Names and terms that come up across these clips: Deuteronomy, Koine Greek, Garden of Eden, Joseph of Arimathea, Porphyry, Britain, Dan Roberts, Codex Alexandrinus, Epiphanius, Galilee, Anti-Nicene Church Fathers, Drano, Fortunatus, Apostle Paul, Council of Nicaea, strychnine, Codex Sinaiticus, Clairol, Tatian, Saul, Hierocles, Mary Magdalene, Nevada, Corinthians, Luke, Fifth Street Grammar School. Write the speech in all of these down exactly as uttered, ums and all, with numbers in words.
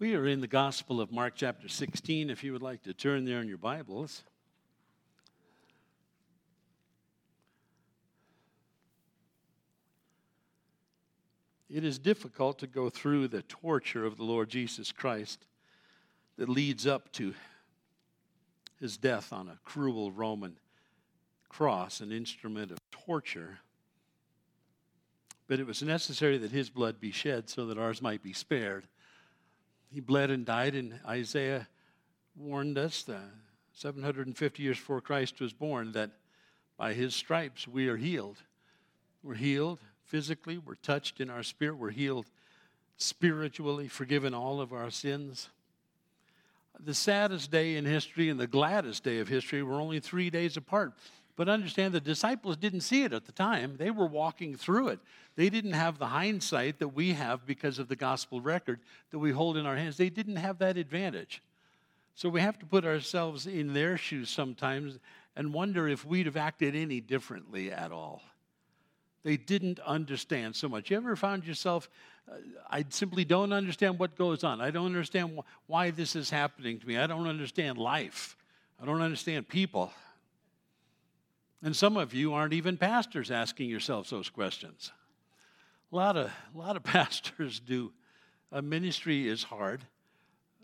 We are in the Gospel of Mark chapter sixteen, if you would like to turn there in your Bibles. It is difficult to go through the torture of the Lord Jesus Christ that leads up to his death on a cruel Roman cross, an instrument of torture. But it was necessary that his blood be shed so that ours might be spared. He bled and died, and Isaiah warned us uh, seven hundred fifty years before Christ was born that by his stripes we are healed. We're healed. Physically, we're touched in our spirit. We're healed spiritually, forgiven all of our sins. The saddest day in history and the gladdest day of history were only three days apart. But understand, the disciples didn't see it at the time. They were walking through it. They didn't have the hindsight that we have because of the gospel record that we hold in our hands. They didn't have that advantage. So we have to put ourselves in their shoes sometimes and wonder if we'd have acted any differently at all. They didn't understand so much. You ever found yourself, uh, I simply don't understand what goes on. I don't understand wh- why this is happening to me. I don't understand life. I don't understand people. And some of you aren't even pastors asking yourselves those questions. A lot of, a lot of pastors do. Uh, ministry is hard.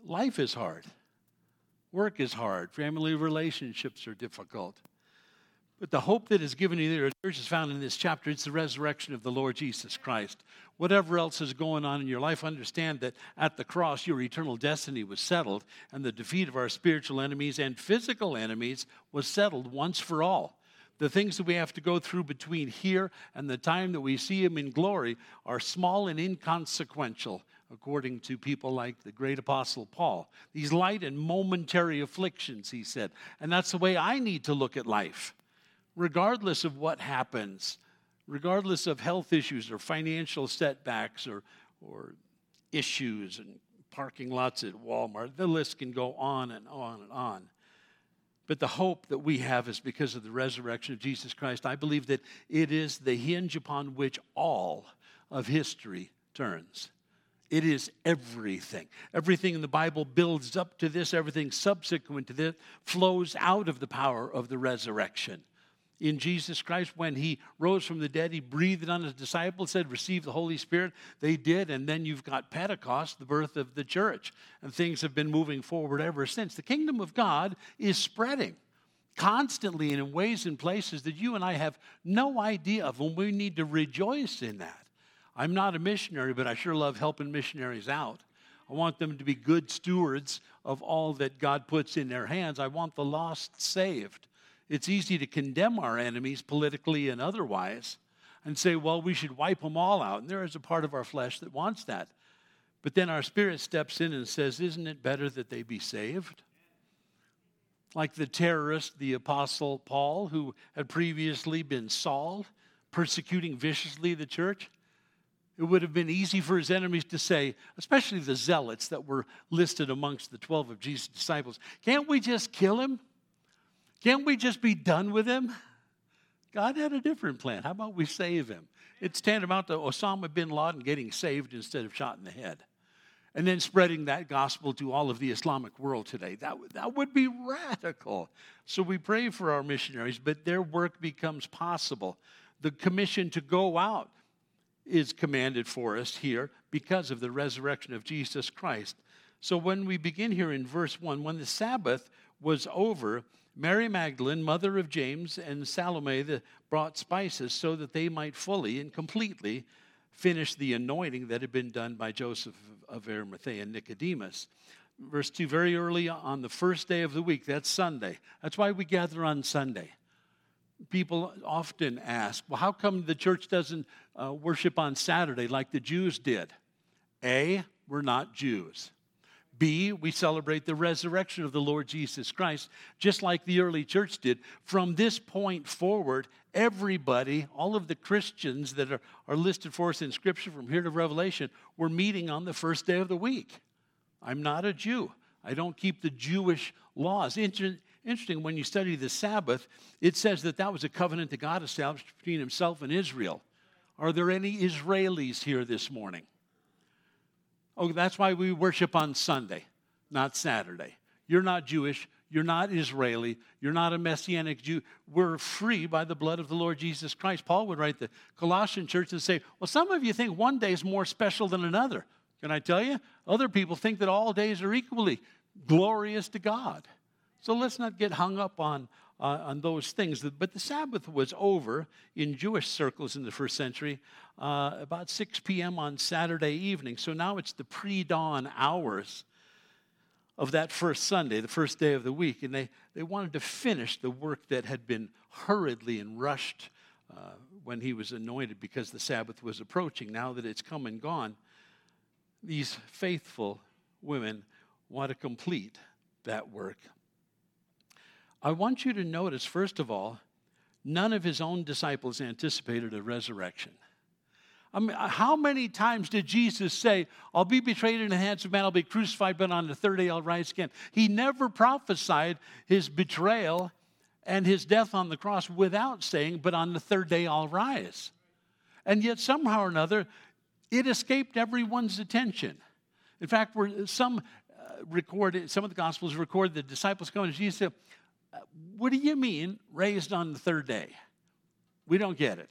Life is hard. Work is hard. Family relationships are difficult. But the hope that is given to the church is found in this chapter. It's the resurrection of the Lord Jesus Christ. Whatever else is going on in your life, understand that at the cross, your eternal destiny was settled, and the defeat of our spiritual enemies and physical enemies was settled once for all. The things that we have to go through between here and the time that we see him in glory are small and inconsequential, according to people like the great Apostle Paul. These light and momentary afflictions, he said. And that's the way I need to look at life. Regardless of what happens, regardless of health issues or financial setbacks or or issues and parking lots at Walmart, the list can go on and on and on. But the hope that we have is because of the resurrection of Jesus Christ. I believe that it is the hinge upon which all of history turns. It is everything. Everything in the Bible builds up to this. Everything subsequent to this flows out of the power of the resurrection. In Jesus Christ, when he rose from the dead, he breathed on his disciples, said, receive the Holy Spirit. They did, and then you've got Pentecost, the birth of the church, and things have been moving forward ever since. The kingdom of God is spreading constantly and in ways and places that you and I have no idea of, and we need to rejoice in that. I'm not a missionary, but I sure love helping missionaries out. I want them to be good stewards of all that God puts in their hands. I want the lost saved. It's easy to condemn our enemies politically and otherwise and say, well, we should wipe them all out. And there is a part of our flesh that wants that. But then our spirit steps in and says, isn't it better that they be saved? Like the terrorist, the Apostle Paul, who had previously been Saul, persecuting viciously the church. It would have been easy for his enemies to say, especially the zealots that were listed amongst the twelve of Jesus' disciples, can't we just kill him? Can't we just be done with him? God had a different plan. How about we save him? It's tantamount to Osama bin Laden getting saved instead of shot in the head. And then spreading that gospel to all of the Islamic world today. That, that would be radical. So we pray for our missionaries, but their work becomes possible. The commission to go out is commanded for us here because of the resurrection of Jesus Christ. So when we begin here in verse one, when the Sabbath was over, Mary Magdalene, mother of James, and Salome the, brought spices so that they might fully and completely finish the anointing that had been done by Joseph of Arimathea and Nicodemus. Verse two, very early on the first day of the week, that's Sunday. That's why we gather on Sunday. People often ask, well, how come the church doesn't uh, worship on Saturday like the Jews did? A, we're not Jews. B, we celebrate the resurrection of the Lord Jesus Christ, just like the early church did. From this point forward, everybody, all of the Christians that are, are listed for us in Scripture from here to Revelation, were meeting on the first day of the week. I'm not a Jew. I don't keep the Jewish laws. Inter- interesting, when you study the Sabbath, it says that that was a covenant that God established between himself and Israel. Are there any Israelis here this morning? Oh, that's why we worship on Sunday, not Saturday. You're not Jewish. You're not Israeli. You're not a Messianic Jew. We're free by the blood of the Lord Jesus Christ. Paul would write the Colossian church and say, well, some of you think one day is more special than another. Can I tell you? Other people think that all days are equally glorious to God. So let's not get hung up on, uh, on those things. But the Sabbath was over in Jewish circles in the first century uh, about six p.m. on Saturday evening. So now it's the pre-dawn hours of that first Sunday, the first day of the week. And they, they wanted to finish the work that had been hurriedly and rushed uh, when he was anointed because the Sabbath was approaching. Now that it's come and gone, these faithful women want to complete that work. I want you to notice, first of all, none of his own disciples anticipated a resurrection. I mean, how many times did Jesus say, I'll be betrayed in the hands of man, I'll be crucified, but on the third day I'll rise again? He never prophesied his betrayal and his death on the cross without saying, but on the third day I'll rise. And yet somehow or another, it escaped everyone's attention. In fact, we're, some uh, recorded, some of the Gospels record the disciples coming to Jesus and said, what do you mean raised on the third day? We don't get it.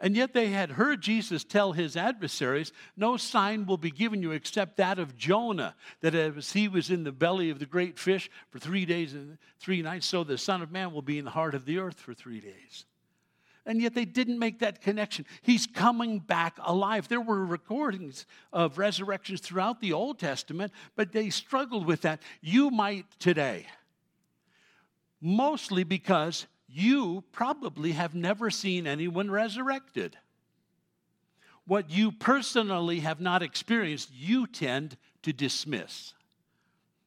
And yet they had heard Jesus tell his adversaries, no sign will be given you except that of Jonah, that as he was in the belly of the great fish for three days and three nights, so the Son of Man will be in the heart of the earth for three days. And yet they didn't make that connection. He's coming back alive. There were recordings of resurrections throughout the Old Testament, but they struggled with that. You might today, mostly because you probably have never seen anyone resurrected. What you personally have not experienced, you tend to dismiss.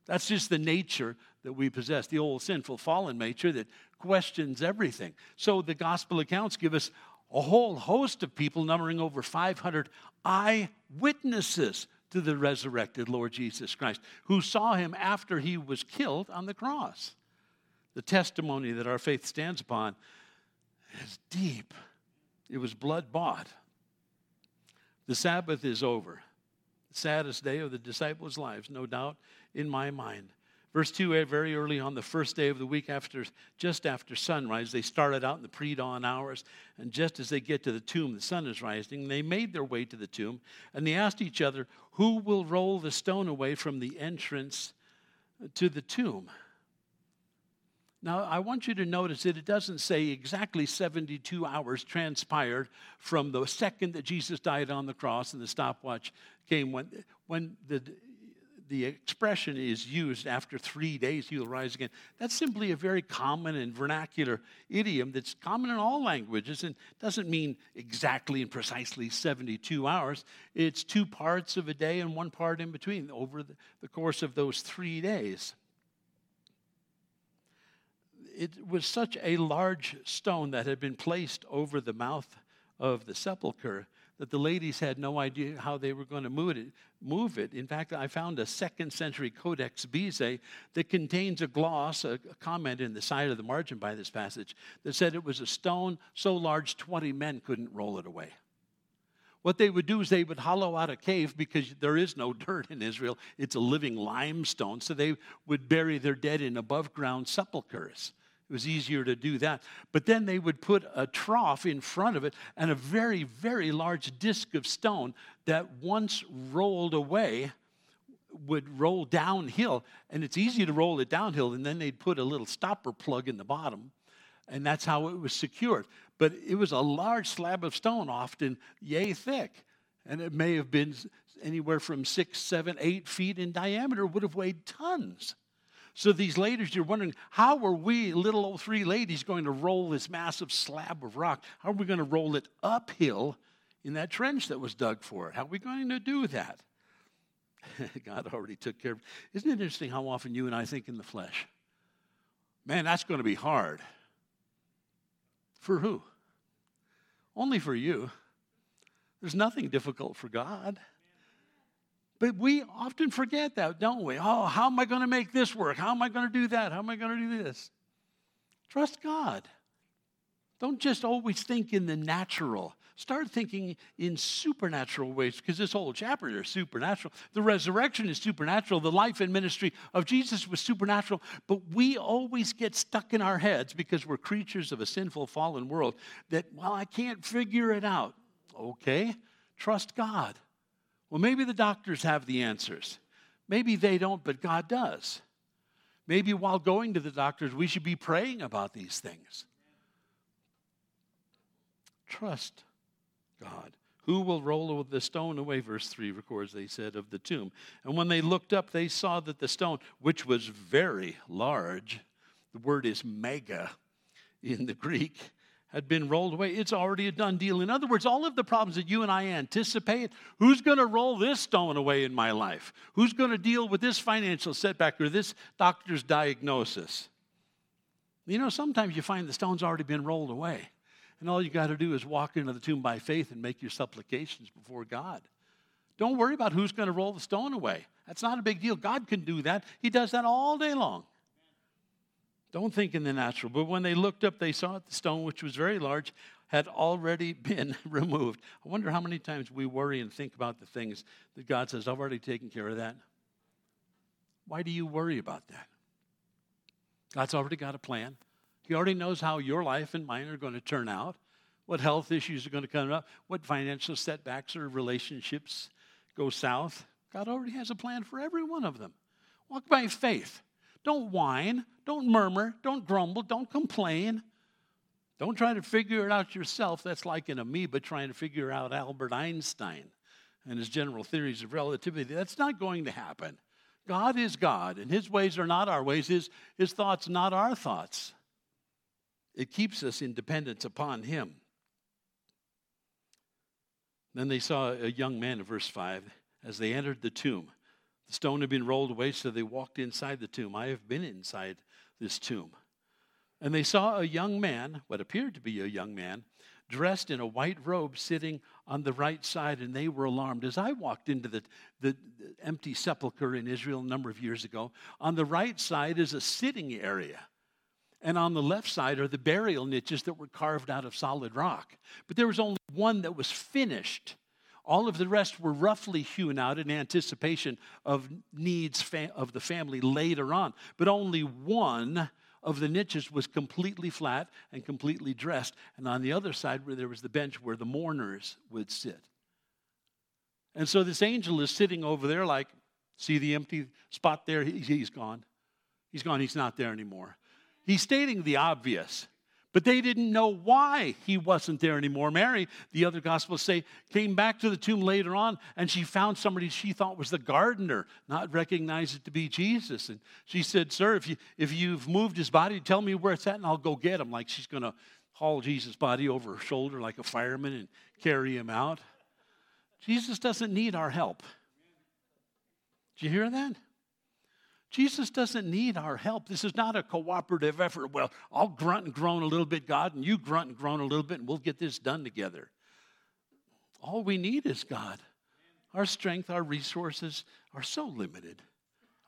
That's just the nature that we possess, the old sinful fallen nature that questions everything. So the gospel accounts give us a whole host of people numbering over five hundred eyewitnesses to the resurrected Lord Jesus Christ who saw him after he was killed on the cross. The testimony that our faith stands upon is deep. It was blood-bought. The Sabbath is over. The saddest day of the disciples' lives, no doubt, in my mind. Verse two, very early on the first day of the week, after just after sunrise, they started out in the pre-dawn hours, and just as they get to the tomb, the sun is rising, they made their way to the tomb, and they asked each other, who will roll the stone away from the entrance to the tomb? Now, I want you to notice that it doesn't say exactly seventy-two hours transpired from the second that Jesus died on the cross and the stopwatch came. When, when the, the expression is used, after three days he will rise again, that's simply a very common and vernacular idiom that's common in all languages and doesn't mean exactly and precisely seventy-two hours. It's two parts of a day and one part in between over the, the course of those three days. It was such a large stone that had been placed over the mouth of the sepulchre that the ladies had no idea how they were going to move it. Move it. In fact, I found a second century Codex Vitae that contains a gloss, a comment in the side of the margin by this passage, that said it was a stone so large twenty men couldn't roll it away. What they would do is they would hollow out a cave because there is no dirt in Israel. It's a living limestone. So they would bury their dead in above-ground sepulchres. It was easier to do that. But then they would put a trough in front of it and a very, very large disc of stone that once rolled away would roll downhill. And it's easy to roll it downhill. And then they'd put a little stopper plug in the bottom. And that's how it was secured. But it was a large slab of stone, often yay thick. And it may have been anywhere from six, seven, eight feet in diameter. It would have weighed tons. So these ladies, you're wondering, how are we, little old three ladies, going to roll this massive slab of rock? How are we going to roll it uphill in that trench that was dug for it? How are we going to do that? God already took care of it. Isn't it interesting how often you and I think in the flesh? Man, that's going to be hard. For who? Only for you. There's nothing difficult for God. But we often forget that, don't we? Oh, how am I going to make this work? How am I going to do that? How am I going to do this? Trust God. Don't just always think in the natural. Start thinking in supernatural ways, because this whole chapter is supernatural. The resurrection is supernatural. The life and ministry of Jesus was supernatural. But we always get stuck in our heads, because we're creatures of a sinful, fallen world, that, well, I can't figure it out. Okay, trust God. Well, maybe the doctors have the answers. Maybe they don't, but God does. Maybe while going to the doctors, we should be praying about these things. Trust God. Who will roll the stone away? Verse three records, they said, of the tomb. And when they looked up, they saw that the stone, which was very large, the word is mega in the Greek, had been rolled away. It's already a done deal. In other words, all of the problems that you and I anticipate, who's going to roll this stone away in my life? Who's going to deal with this financial setback or this doctor's diagnosis? You know, sometimes you find the stone's already been rolled away. And all you got to do is walk into the tomb by faith and make your supplications before God. Don't worry about who's going to roll the stone away. That's not a big deal. God can do that. He does that all day long. Don't think in the natural. But when they looked up, they saw that the stone, which was very large, had already been removed. I wonder how many times we worry and think about the things that God says, I've already taken care of that. Why do you worry about that? God's already got a plan. He already knows how your life and mine are going to turn out, what health issues are going to come up, what financial setbacks or relationships go south. God already has a plan for every one of them. Walk by faith. Don't whine. Don't murmur. Don't grumble. Don't complain. Don't try to figure it out yourself. That's like an amoeba trying to figure out Albert Einstein and his general theories of relativity. That's not going to happen. God is God, and his ways are not our ways. His, his thoughts, not our thoughts. It keeps us in dependence upon him. Then they saw a young man, in verse five, as they entered the tomb. The stone had been rolled away, so they walked inside the tomb. I have been inside this tomb. And they saw a young man, what appeared to be a young man, dressed in a white robe, sitting on the right side, and they were alarmed. As I walked into the, the, the empty sepulcher in Israel a number of years ago, on the right side is a sitting area. And on the left side are the burial niches that were carved out of solid rock. But there was only one that was finished. All of the rest were roughly hewn out in anticipation of needs fa- of the family later on. But only one of the niches was completely flat and completely dressed. And on the other side where there was the bench where the mourners would sit. And so this angel is sitting over there like, see the empty spot there? He, he's gone. He's gone. He's not there anymore. He's stating the obvious, but they didn't know why he wasn't there anymore. Mary, the other Gospels say, came back to the tomb later on, and she found somebody she thought was the gardener, not recognized it to be Jesus. And she said, sir, if, you, if you've moved his body, tell me where it's at, and I'll go get him. Like she's going to haul Jesus' body over her shoulder like a fireman and carry him out. Jesus doesn't need our help. Did you hear that? Jesus doesn't need our help. This is not a cooperative effort. Well, I'll grunt and groan a little bit, God, and you grunt and groan a little bit, and we'll get this done together. All we need is God. Our strength, our resources are so limited.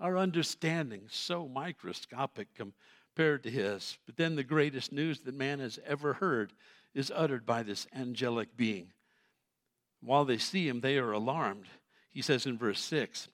Our understanding so microscopic compared to his. But then the greatest news that man has ever heard is uttered by this angelic being. While they see him, they are alarmed. He says in verse six,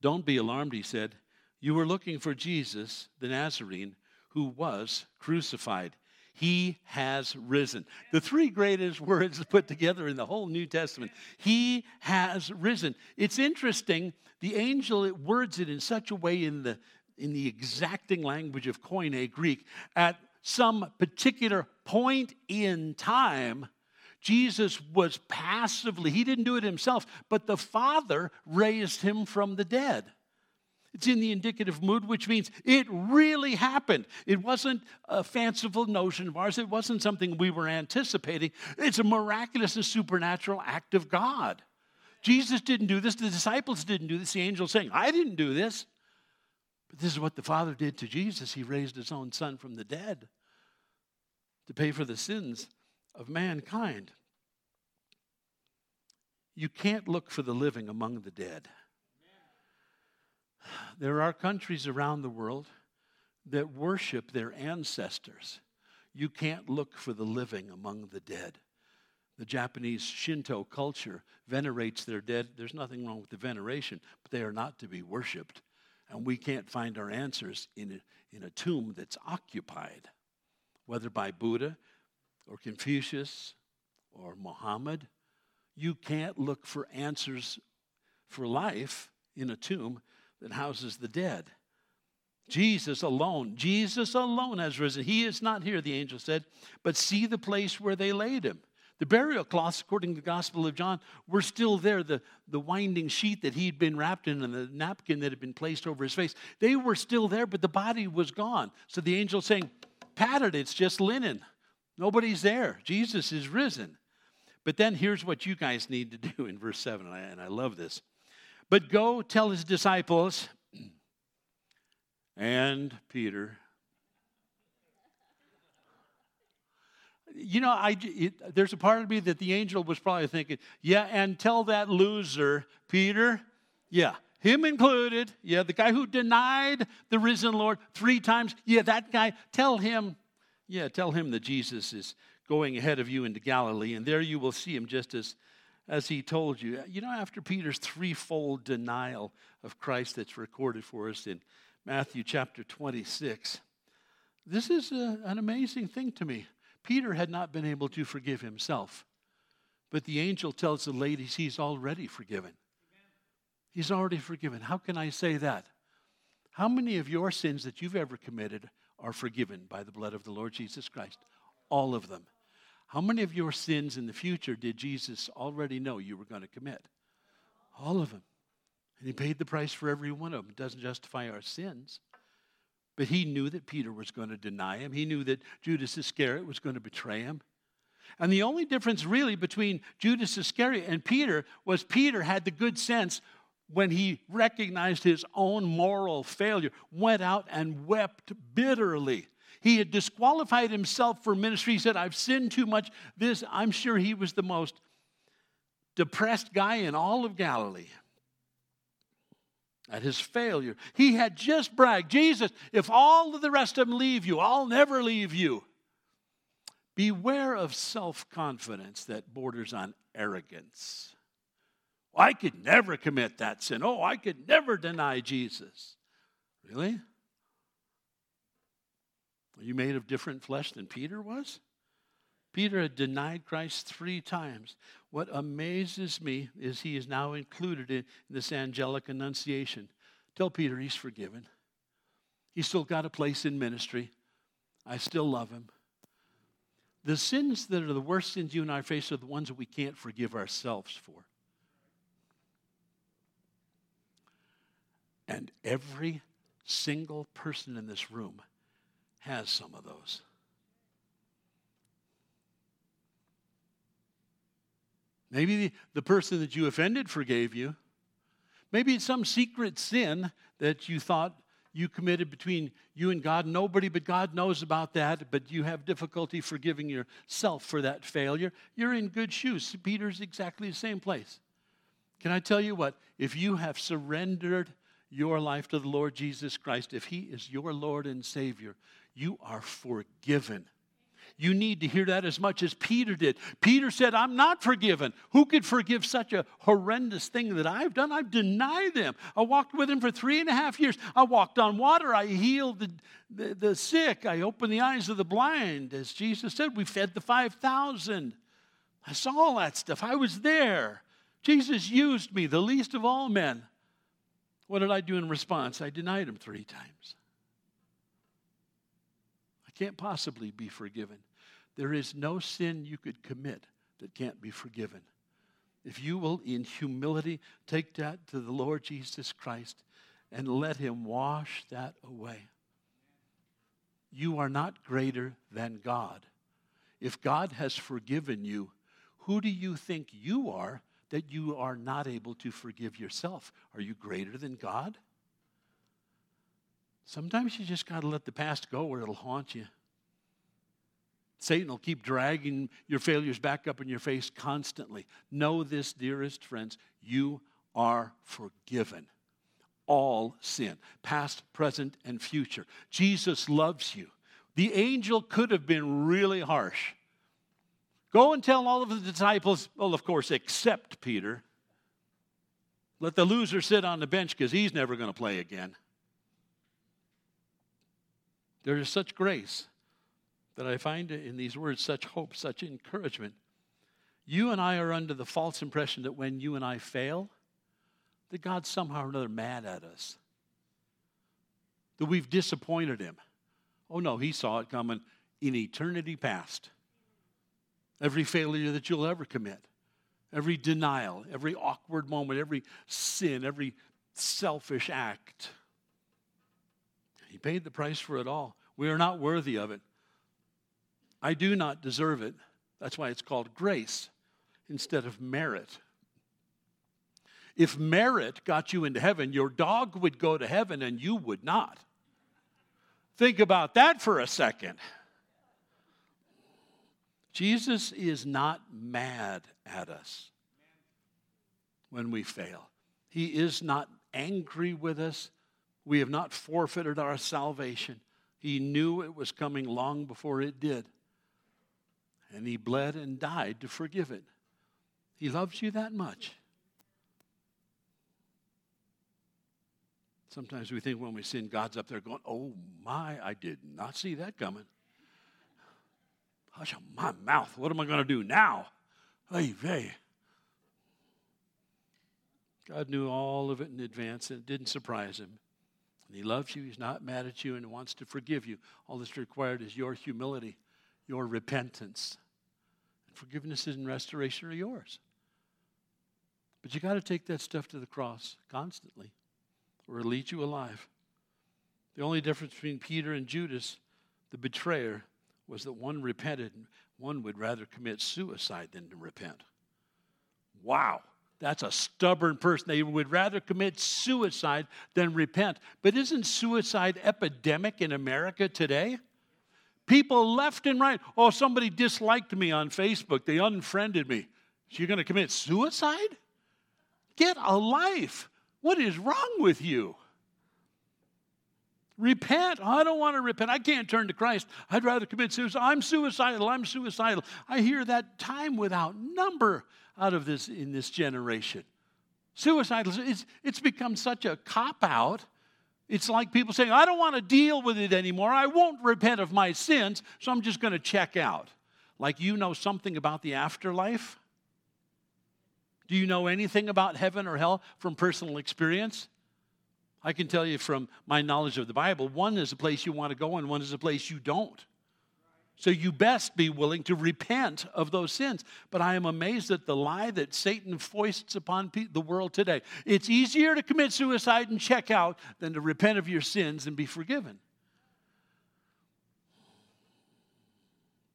don't be alarmed, he said. You were looking for Jesus, the Nazarene, who was crucified. He has risen. The three greatest words put together in the whole New Testament. He has risen. It's interesting. The angel words it in such a way in the, in the exacting language of Koine Greek. At some particular point in time, Jesus was passively, he didn't do it himself, but the Father raised him from the dead. It's in the indicative mood, which means it really happened. It wasn't a fanciful notion of ours. It wasn't something we were anticipating. It's a miraculous and supernatural act of God. Jesus didn't do this. The disciples didn't do this. The angel's saying, I didn't do this. But this is what the Father did to Jesus. He raised his own son from the dead to pay for the sins of mankind. You can't look for the living among the dead. There are countries around the world that worship their ancestors. You can't look for the living among the dead. The Japanese Shinto culture venerates their dead. There's nothing wrong with the veneration, but they are not to be worshipped. And we can't find our answers in a, in a tomb that's occupied, whether by Buddha or Confucius or Muhammad. You can't look for answers for life in a tomb that houses the dead. Jesus alone, Jesus alone has risen. He is not here, the angel said, but see the place where they laid him. The burial cloths, according to the Gospel of John, were still there. The, the winding sheet that he'd been wrapped in and the napkin that had been placed over his face, they were still there, but the body was gone. So the angel saying, pat it, it's just linen. Nobody's there. Jesus is risen. But then here's what you guys need to do in verse seven, and I, and I love this. But go tell his disciples and Peter. You know, I, it, there's a part of me that the angel was probably thinking, yeah, and tell that loser, Peter, yeah, him included, yeah, the guy who denied the risen Lord three times, yeah, that guy, tell him, yeah, tell him that Jesus is going ahead of you into Galilee, and there you will see him just as, as he told you. You know, after Peter's threefold denial of Christ that's recorded for us in Matthew chapter twenty-six, this is a, an amazing thing to me. Peter had not been able to forgive himself, but the angel tells the ladies he's already forgiven. He's already forgiven. How can I say that? How many of your sins that you've ever committed are forgiven by the blood of the Lord Jesus Christ? All of them. How many of your sins in the future did Jesus already know you were going to commit? All of them. And he paid the price for every one of them. It doesn't justify our sins. But he knew that Peter was going to deny him. He knew that Judas Iscariot was going to betray him. And the only difference really between Judas Iscariot and Peter was Peter had the good sense when he recognized his own moral failure, went out and wept bitterly. He had disqualified himself for ministry. He said, I've sinned too much. This, I'm sure he was the most depressed guy in all of Galilee. At his failure, he had just bragged, Jesus, if all of the rest of them leave you, I'll never leave you. Beware of self-confidence that borders on arrogance. Oh, I could never commit that sin. Oh, I could never deny Jesus. Really? Are you made of different flesh than Peter was? Peter had denied Christ three times. What amazes me is he is now included in this angelic annunciation. Tell Peter he's forgiven. He's still got a place in ministry. I still love him. The sins that are the worst sins you and I face are the ones that we can't forgive ourselves for. And every single person in this room has some of those. Maybe the, the person that you offended forgave you. Maybe it's some secret sin that you thought you committed between you and God. Nobody but God knows about that, but you have difficulty forgiving yourself for that failure. You're in good shoes. Peter's exactly the same place. Can I tell you what? If you have surrendered your life to the Lord Jesus Christ, if he is your Lord and Savior, you are forgiven. You need to hear that as much as Peter did. Peter said, I'm not forgiven. Who could forgive such a horrendous thing that I've done? I've denied them. I walked with him for three and a half years. I walked on water. I healed the, the, the sick. I opened the eyes of the blind. As Jesus said, we fed the five thousand. I saw all that stuff. I was there. Jesus used me, the least of all men. What did I do in response? I denied him three times. Can't possibly be forgiven. There is no sin you could commit that can't be forgiven. If you will, in humility, take that to the Lord Jesus Christ and let him wash that away. You are not greater than God. If God has forgiven you, who do you think you are that you are not able to forgive yourself? Are you greater than God? Sometimes you just got to let the past go or it'll haunt you. Satan will keep dragging your failures back up in your face constantly. Know this, dearest friends, you are forgiven. All sin, past, present, and future. Jesus loves you. The angel could have been really harsh. Go and tell all of the disciples, well, of course, except Peter. Let the loser sit on the bench because he's never going to play again. There is such grace that I find in these words, such hope, such encouragement. You and I are under the false impression that when you and I fail, that God's somehow or another mad at us, that we've disappointed him. Oh, no, he saw it coming in eternity past. Every failure that you'll ever commit, every denial, every awkward moment, every sin, every selfish act. He paid the price for it all. We are not worthy of it. I do not deserve it. That's why it's called grace instead of merit. If merit got you into heaven, your dog would go to heaven and you would not. Think about that for a second. Jesus is not mad at us when we fail. He is not angry with us. We have not forfeited our salvation. He knew it was coming long before it did. And he bled and died to forgive it. He loves you that much. Sometimes we think when we sin, God's up there going, oh my, I did not see that coming. Hush my mouth. What am I going to do now? Hey, hey. God knew all of it in advance, and it didn't surprise him. And he loves you. He's not mad at you, and he wants to forgive you. All that's required is your humility, your repentance. And forgiveness and restoration are yours. But you got to take that stuff to the cross constantly, or it'll eat you alive. The only difference between Peter and Judas, the betrayer, was that one repented, and one would rather commit suicide than to repent. Wow, that's a stubborn person. They would rather commit suicide than repent. But isn't suicide epidemic in America today? People left and right. Oh, somebody disliked me on Facebook. They unfriended me. So you're going to commit suicide? Get a life. What is wrong with you? Repent. I don't want to repent. I can't turn to Christ. I'd rather commit suicide. I'm suicidal. I'm suicidal. I hear that time without number out of this in this generation. Suicidal. It's, it's become such a cop-out. It's like people saying, I don't want to deal with it anymore. I won't repent of my sins, so I'm just going to check out. Like you know something about the afterlife? Do you know anything about heaven or hell from personal experience? I can tell you from my knowledge of the Bible, one is a place you want to go and one is a place you don't. So you best be willing to repent of those sins. But I am amazed at the lie that Satan foists upon pe- the world today. It's easier to commit suicide and check out than to repent of your sins and be forgiven.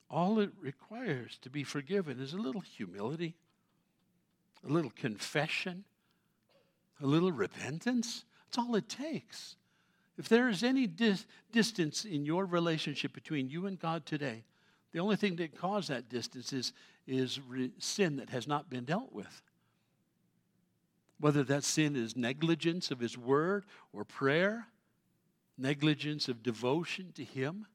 All it requires to be forgiven is a little humility, a little confession, a little repentance. That's all it takes. If there is any dis- distance in your relationship between you and God today, the only thing that caused that distance is, is re- sin that has not been dealt with. Whether that sin is negligence of his word or prayer, negligence of devotion to him.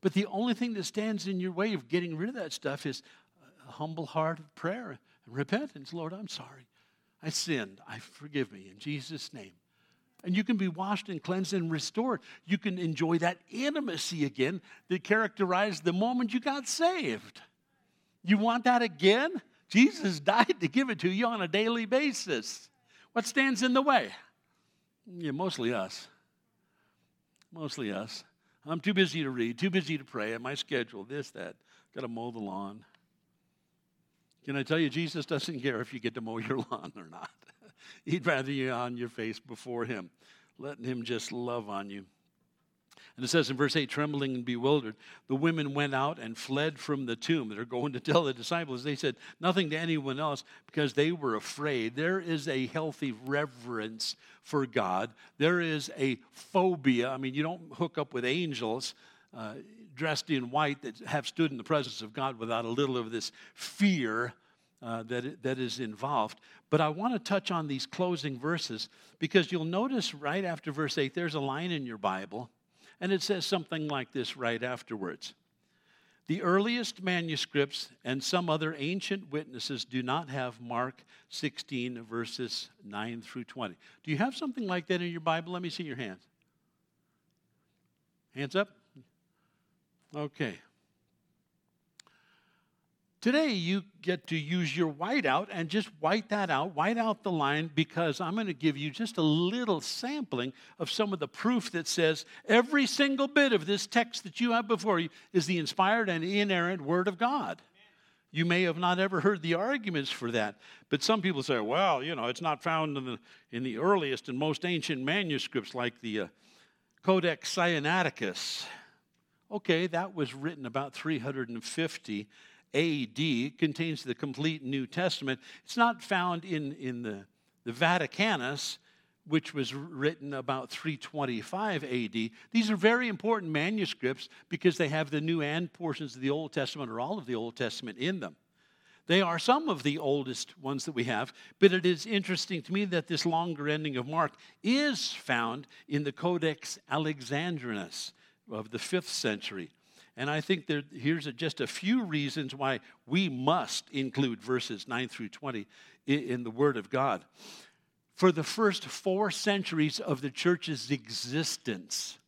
But the only thing that stands in your way of getting rid of that stuff is a humble heart of prayer and repentance. Lord, I'm sorry. I sinned. I forgive me in Jesus' name. And you can be washed and cleansed and restored. You can enjoy that intimacy again that characterized the moment you got saved. You want that again? Jesus died to give it to you on a daily basis. What stands in the way? Yeah, mostly us. Mostly us. I'm too busy to read, too busy to pray, and my schedule, this, that. Got to mow the lawn. Can I tell you, Jesus doesn't care if you get to mow your lawn or not. He'd rather you on your face before him, letting him just love on you. And it says in verse eight, trembling and bewildered, the women went out and fled from the tomb. They're going to tell the disciples. They said nothing to anyone else because they were afraid. There is a healthy reverence for God. There is a phobia. I mean, you don't hook up with angels uh, dressed in white that have stood in the presence of God without a little of this fear Uh, that, that is involved. But I want to touch on these closing verses because you'll notice right after verse eight, there's a line in your Bible, and it says something like this right afterwards. The earliest manuscripts and some other ancient witnesses do not have Mark sixteen, verses nine through twenty. Do you have something like that in your Bible? Let me see your hands. Hands up? Okay. Today, you get to use your whiteout and just white that out, white out the line, because I'm going to give you just a little sampling of some of the proof that says every single bit of this text that you have before you is the inspired and inerrant Word of God. You may have not ever heard the arguments for that, but some people say, well, you know, it's not found in the, in the earliest and most ancient manuscripts like the uh, Codex Sinaiticus. Okay, that was written about three hundred fifty A D, contains the complete New Testament. It's not found in, in the, the Vaticanus, which was written about three twenty-five A D. These are very important manuscripts because they have the New and portions of the Old Testament or all of the Old Testament in them. They are some of the oldest ones that we have, but it is interesting to me that this longer ending of Mark is found in the Codex Alexandrinus of the fifth century. And I think there, here's a, just a few reasons why we must include verses nine through twenty in, in the Word of God. For the first four centuries of the church's existence,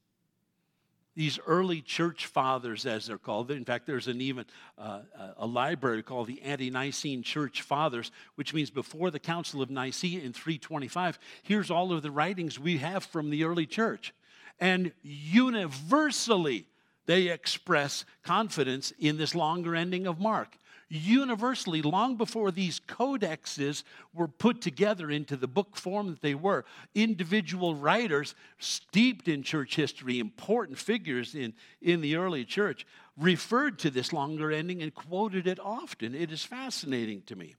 these early church fathers, as they're called, in fact, there's an even uh, a library called the Anti-Nicene Church Fathers, which means before the Council of Nicaea in three twenty-five, here's all of the writings we have from the early church. And universally, they express confidence in this longer ending of Mark. Universally, long before these codexes were put together into the book form that they were, individual writers steeped in church history, important figures in, in the early church, referred to this longer ending and quoted it often. It is fascinating to me.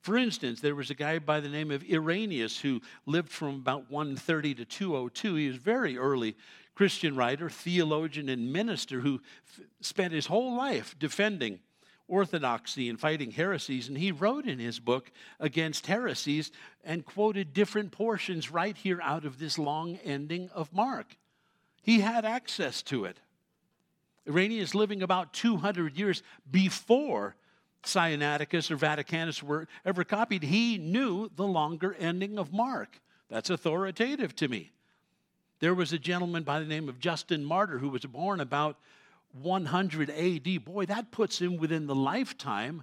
For instance, there was a guy by the name of Irenaeus who lived from about one thirty to two oh two. He was a very early Christian writer, theologian, and minister who f- spent his whole life defending orthodoxy and fighting heresies. And he wrote in his book Against Heresies and quoted different portions right here out of this long ending of Mark. He had access to it. Irenaeus, living about two hundred years before Sinaiticus or Vaticanus were ever copied, he knew the longer ending of Mark. That's authoritative to me. There was a gentleman by the name of Justin Martyr who was born about one hundred A D. Boy, that puts him within the lifetime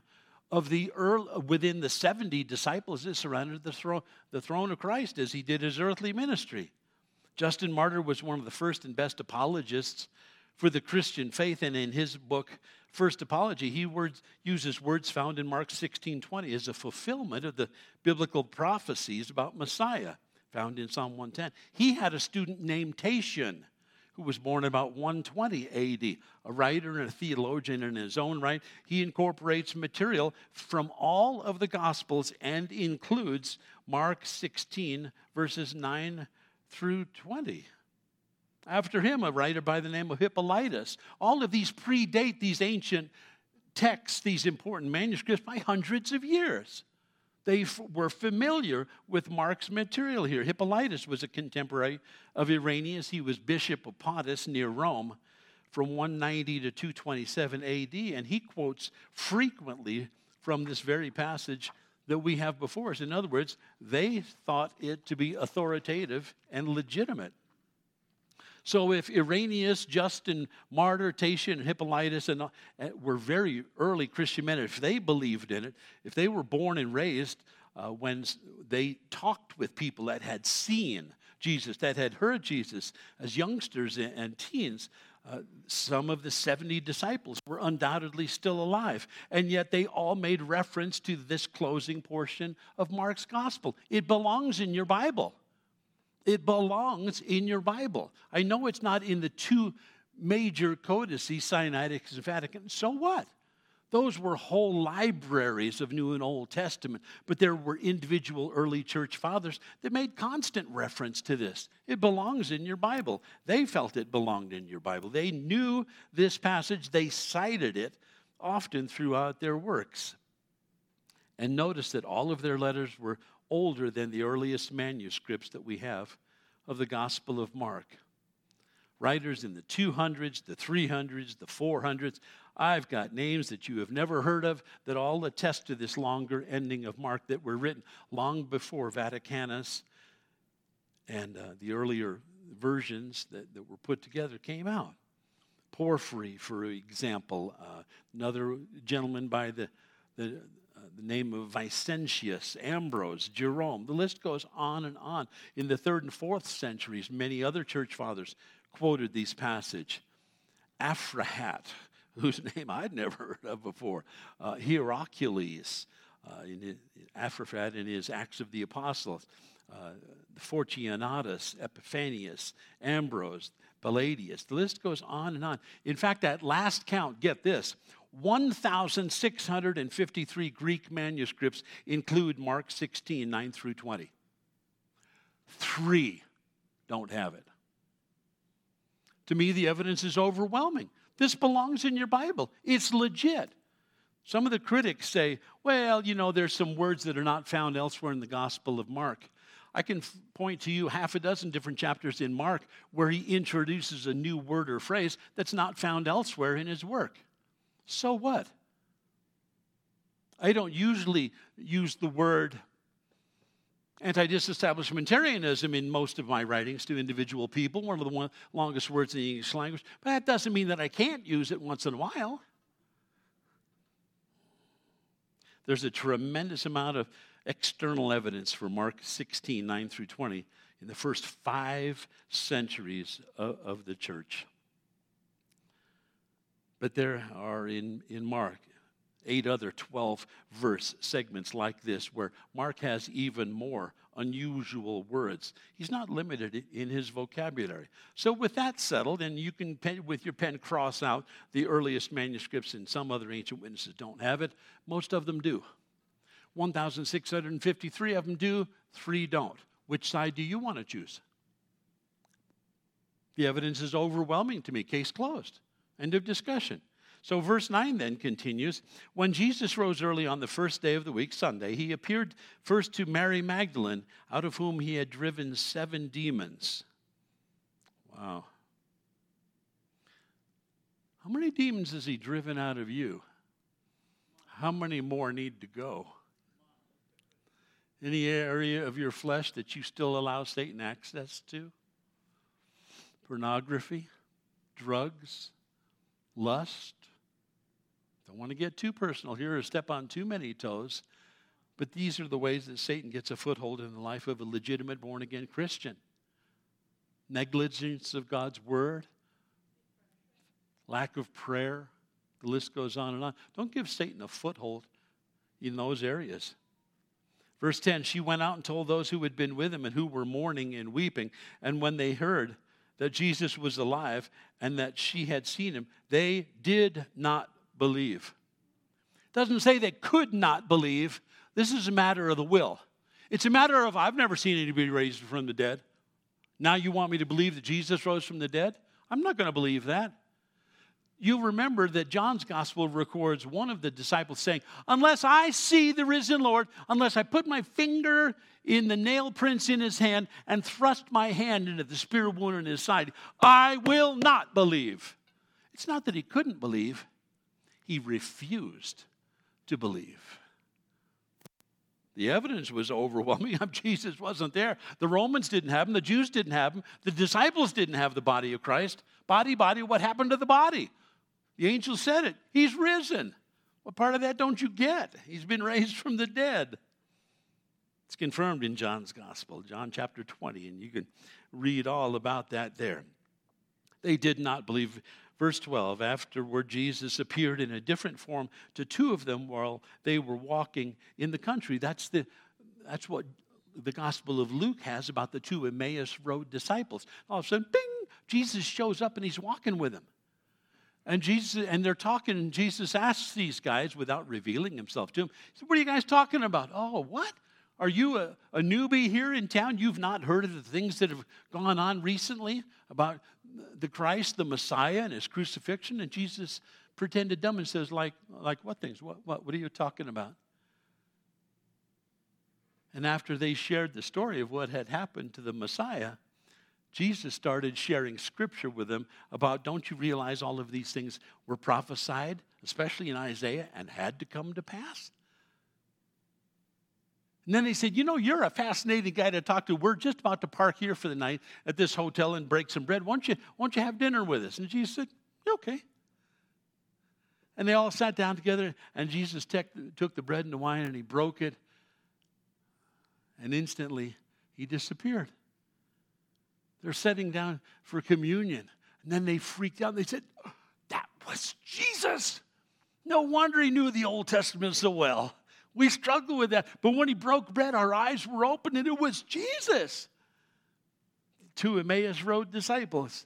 of the early, within the seventy disciples that surrounded the throne, the throne of Christ as he did his earthly ministry. Justin Martyr was one of the first and best apologists for the Christian faith, and in his book, First Apology, he words, uses words found in Mark sixteen twenty as a fulfillment of the biblical prophecies about Messiah, found in Psalm one ten. He had a student named Tatian, who was born about one twenty A D, a writer and a theologian in his own right. He incorporates material from all of the Gospels and includes Mark sixteen, verses nine through twenty. After him, a writer by the name of Hippolytus. All of these predate these ancient texts, these important manuscripts, by hundreds of years. They f- were familiar with Mark's material here. Hippolytus was a contemporary of Irenaeus. He was bishop of Pontus near Rome from one ninety to two twenty-seven A D, and he quotes frequently from this very passage that we have before us. In other words, they thought it to be authoritative and legitimate. So if Irenaeus, Justin Martyr, Tatian, Hippolytus and, and were very early Christian men, if they believed in it, if they were born and raised uh, when they talked with people that had seen Jesus, that had heard Jesus as youngsters and, and teens, uh, some of the seventy disciples were undoubtedly still alive. And yet they all made reference to this closing portion of Mark's gospel. It belongs in your Bible. It belongs in your Bible. I know it's not in the two major codices, Sinaiticus and Vatican. So what? Those were whole libraries of New and Old Testament, but there were individual early church fathers that made constant reference to this. It belongs in your Bible. They felt it belonged in your Bible. They knew this passage. They cited it often throughout their works. And notice that all of their letters were older than the earliest manuscripts that we have of the Gospel of Mark. Writers in the two hundreds, the three hundreds, the four hundreds. I've got names that you have never heard of that all attest to this longer ending of Mark that were written long before Vaticanus and uh, the earlier versions that, that were put together came out. Porphyry, for example, uh, another gentleman by the, the, uh, the name of Vicentius, Ambrose, Jerome. The list goes on and on. In the third and fourth centuries, many other church fathers quoted these passages. Aphrahat, whose name I'd never heard of before, uh, Hierocles, uh, in his, Aphrahat in his Acts of the Apostles, uh, Fortunatus, Epiphanius, Ambrose, Palladius. The list goes on and on. In fact, that last count, get this, one thousand six hundred fifty-three Greek manuscripts include Mark sixteen, nine through twenty. Three don't have it. To me, the evidence is overwhelming. This belongs in your Bible. It's legit. Some of the critics say, well, you know, there's some words that are not found elsewhere in the Gospel of Mark. I can f- point to you half a dozen different chapters in Mark where he introduces a new word or phrase that's not found elsewhere in his work. So what? I don't usually use the word anti-disestablishmentarianism in most of my writings to individual people, one of the one, longest words in the English language, but that doesn't mean that I can't use it once in a while. There's a tremendous amount of external evidence for Mark sixteen, nine through twenty in the first five centuries of, of the church. But there are in, in Mark eight other twelve-verse segments like this where Mark has even more unusual words. He's not limited in his vocabulary. So with that settled, and you can, pen, with your pen, cross out the earliest manuscripts, and some other ancient witnesses don't have it. Most of them do. one thousand six hundred fifty-three of them do, three don't. Which side do you want to choose? The evidence is overwhelming to me. Case closed. End of discussion. So verse nine then continues, when Jesus rose early on the first day of the week, Sunday, he appeared first to Mary Magdalene, out of whom he had driven seven demons. Wow. How many demons has he driven out of you? How many more need to go? Any area of your flesh that you still allow Satan access to? Pornography, drugs, lust. Don't want to get too personal here or step on too many toes, but these are the ways that Satan gets a foothold in the life of a legitimate born-again Christian. Negligence of God's word, lack of prayer, the list goes on and on. Don't give Satan a foothold in those areas. Verse ten, she went out and told those who had been with him and who were mourning and weeping, and when they heard that Jesus was alive and that she had seen him, they did not believe. Doesn't say they could not believe. This is a matter of the will. It's a matter of, I've never seen anybody raised from the dead. Now you want me to believe that Jesus rose from the dead? I'm not going to believe that. You remember that John's gospel records one of the disciples saying, unless I see the risen Lord, unless I put my finger in the nail prints in his hand and thrust my hand into the spear wound in his side, I will not believe. It's not that he couldn't believe. He refused to believe. The evidence was overwhelming. Jesus wasn't there. The Romans didn't have him. The Jews didn't have him. The disciples didn't have the body of Christ. Body, body, what happened to the body? The angel said it. He's risen. What part of that don't you get? He's been raised from the dead. It's confirmed in John's gospel, John chapter twenty, and you can read all about that there. They did not believe. Verse twelve, afterward Jesus appeared in a different form to two of them while they were walking in the country. That's the that's what the Gospel of Luke has about the two Emmaus Road disciples. All of a sudden, bing, Jesus shows up and he's walking with them. And Jesus and they're talking, and Jesus asks these guys without revealing himself to them, he said, what are you guys talking about? Oh, what? Are you a, a newbie here in town? You've not heard of the things that have gone on recently about the Christ, the Messiah, and his crucifixion? And Jesus pretended dumb and says, like, like what things? What, what, what are you talking about? And after they shared the story of what had happened to the Messiah, Jesus started sharing scripture with them about, don't you realize all of these things were prophesied especially in Isaiah, and had to come to pass. And then they said, you know, you're a fascinating guy to talk to. We're just about to park here for the night at this hotel and break some bread. Why don't you, why don't you have dinner with us? And Jesus said, okay. And they all sat down together, and Jesus tech, took the bread and the wine, and he broke it. And instantly, he disappeared. They're sitting down for communion. And then they freaked out. They said, that was Jesus. No wonder he knew the Old Testament so well. We struggle with that. But when he broke bread, our eyes were open, and it was Jesus. Two Emmaus Road disciples.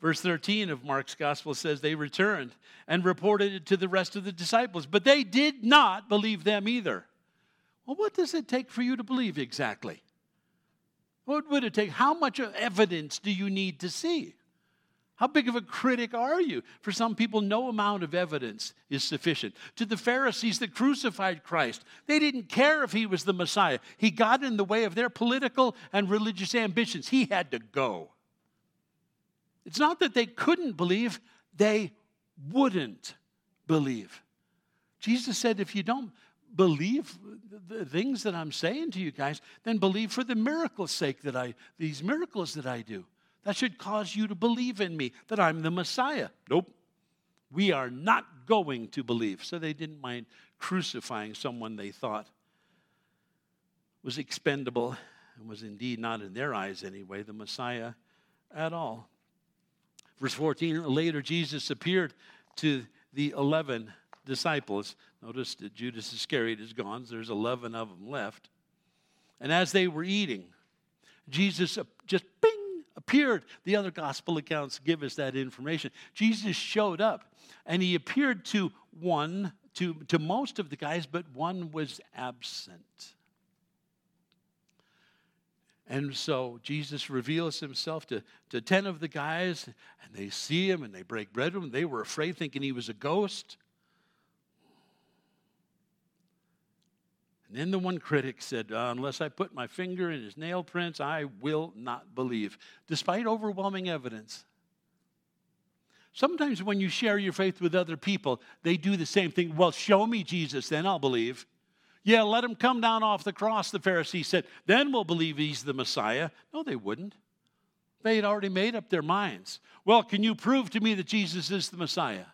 Verse thirteen of Mark's gospel says, they returned and reported it to the rest of the disciples, but they did not believe them either. Well, what does it take for you to believe exactly? What would it take? How much evidence do you need to see? How big of a critic are you? For some people, no amount of evidence is sufficient. To the Pharisees that crucified Christ, they didn't care if he was the Messiah. He got in the way of their political and religious ambitions. He had to go. It's not that they couldn't believe, they wouldn't believe. Jesus said, if you don't believe the things that I'm saying to you guys, then believe for the miracles' sake that I, these miracles that I do. That should cause you to believe in me, that I'm the Messiah. Nope. We are not going to believe. So they didn't mind crucifying someone they thought was expendable and was indeed not, in their eyes anyway, the Messiah at all. Verse fourteen, later Jesus appeared to the eleven disciples. Notice that Judas Iscariot is gone. So there's eleven of them left. And as they were eating, Jesus just bing, appeared. The other gospel accounts give us that information. Jesus showed up, and he appeared to one, to, to most of the guys, but one was absent. And so Jesus reveals himself to, to ten of the guys, and they see him, and they break bread with him. They were afraid, thinking he was a ghost. And then the one critic said, uh, unless I put my finger in his nail prints, I will not believe, despite overwhelming evidence. Sometimes when you share your faith with other people, they do the same thing. Well, show me Jesus, then I'll believe. Yeah, let him come down off the cross, the Pharisees said. Then we'll believe he's the Messiah. No, they wouldn't. They had already made up their minds. Well, can you prove to me that Jesus is the Messiah?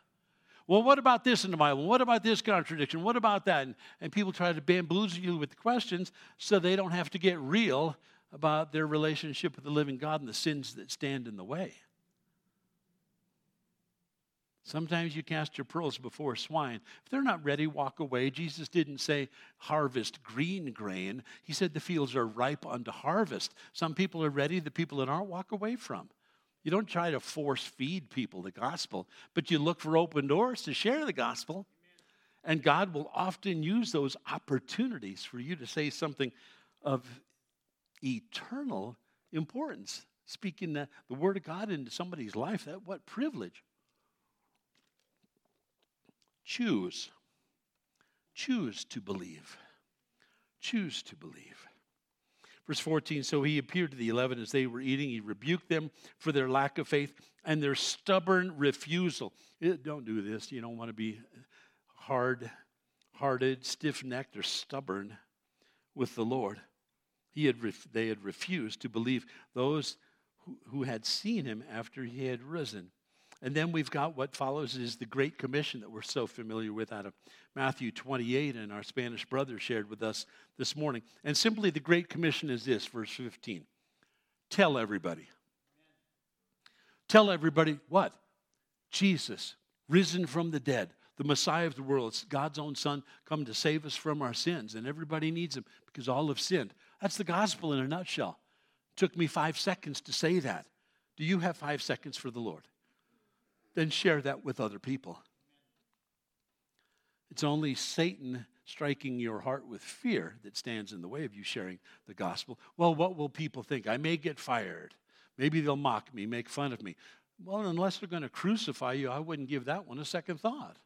Well, what about this in the Bible? What about this contradiction? What about that? And, and people try to bamboozle you with questions so they don't have to get real about their relationship with the living God and the sins that stand in the way. Sometimes you cast your pearls before swine. If they're not ready, walk away. Jesus didn't say harvest green grain. He said the fields are ripe unto harvest. Some people are ready, the people that aren't, walk away from. You don't try to force feed people the gospel, but you look for open doors to share the gospel. Amen. And God will often use those opportunities for you to say something of eternal importance. Speaking the, the word of God into somebody's life, that what privilege. Choose. Choose to believe. Choose to believe. Verse fourteen, so he appeared to the eleven as they were eating. He rebuked them for their lack of faith and their stubborn refusal. Don't do this. You don't want to be hard-hearted, stiff-necked, or stubborn with the Lord. He had ref- they had refused to believe those who, who had seen him after he had risen. And then we've got what follows is the Great Commission that we're so familiar with out of Matthew twenty-eight, and our Spanish brother shared with us this morning. And simply the Great Commission is this, verse fifteen. Tell everybody. Amen. Tell everybody what? Jesus, risen from the dead, the Messiah of the world, God's own Son, come to save us from our sins. And everybody needs him because all have sinned. That's the gospel in a nutshell. It took me five seconds to say that. Do you have five seconds for the Lord? Then share that with other people. It's only Satan striking your heart with fear that stands in the way of you sharing the gospel. Well, what will people think? I may get fired. Maybe they'll mock me, make fun of me. Well, unless they're going to crucify you, I wouldn't give that one a second thought.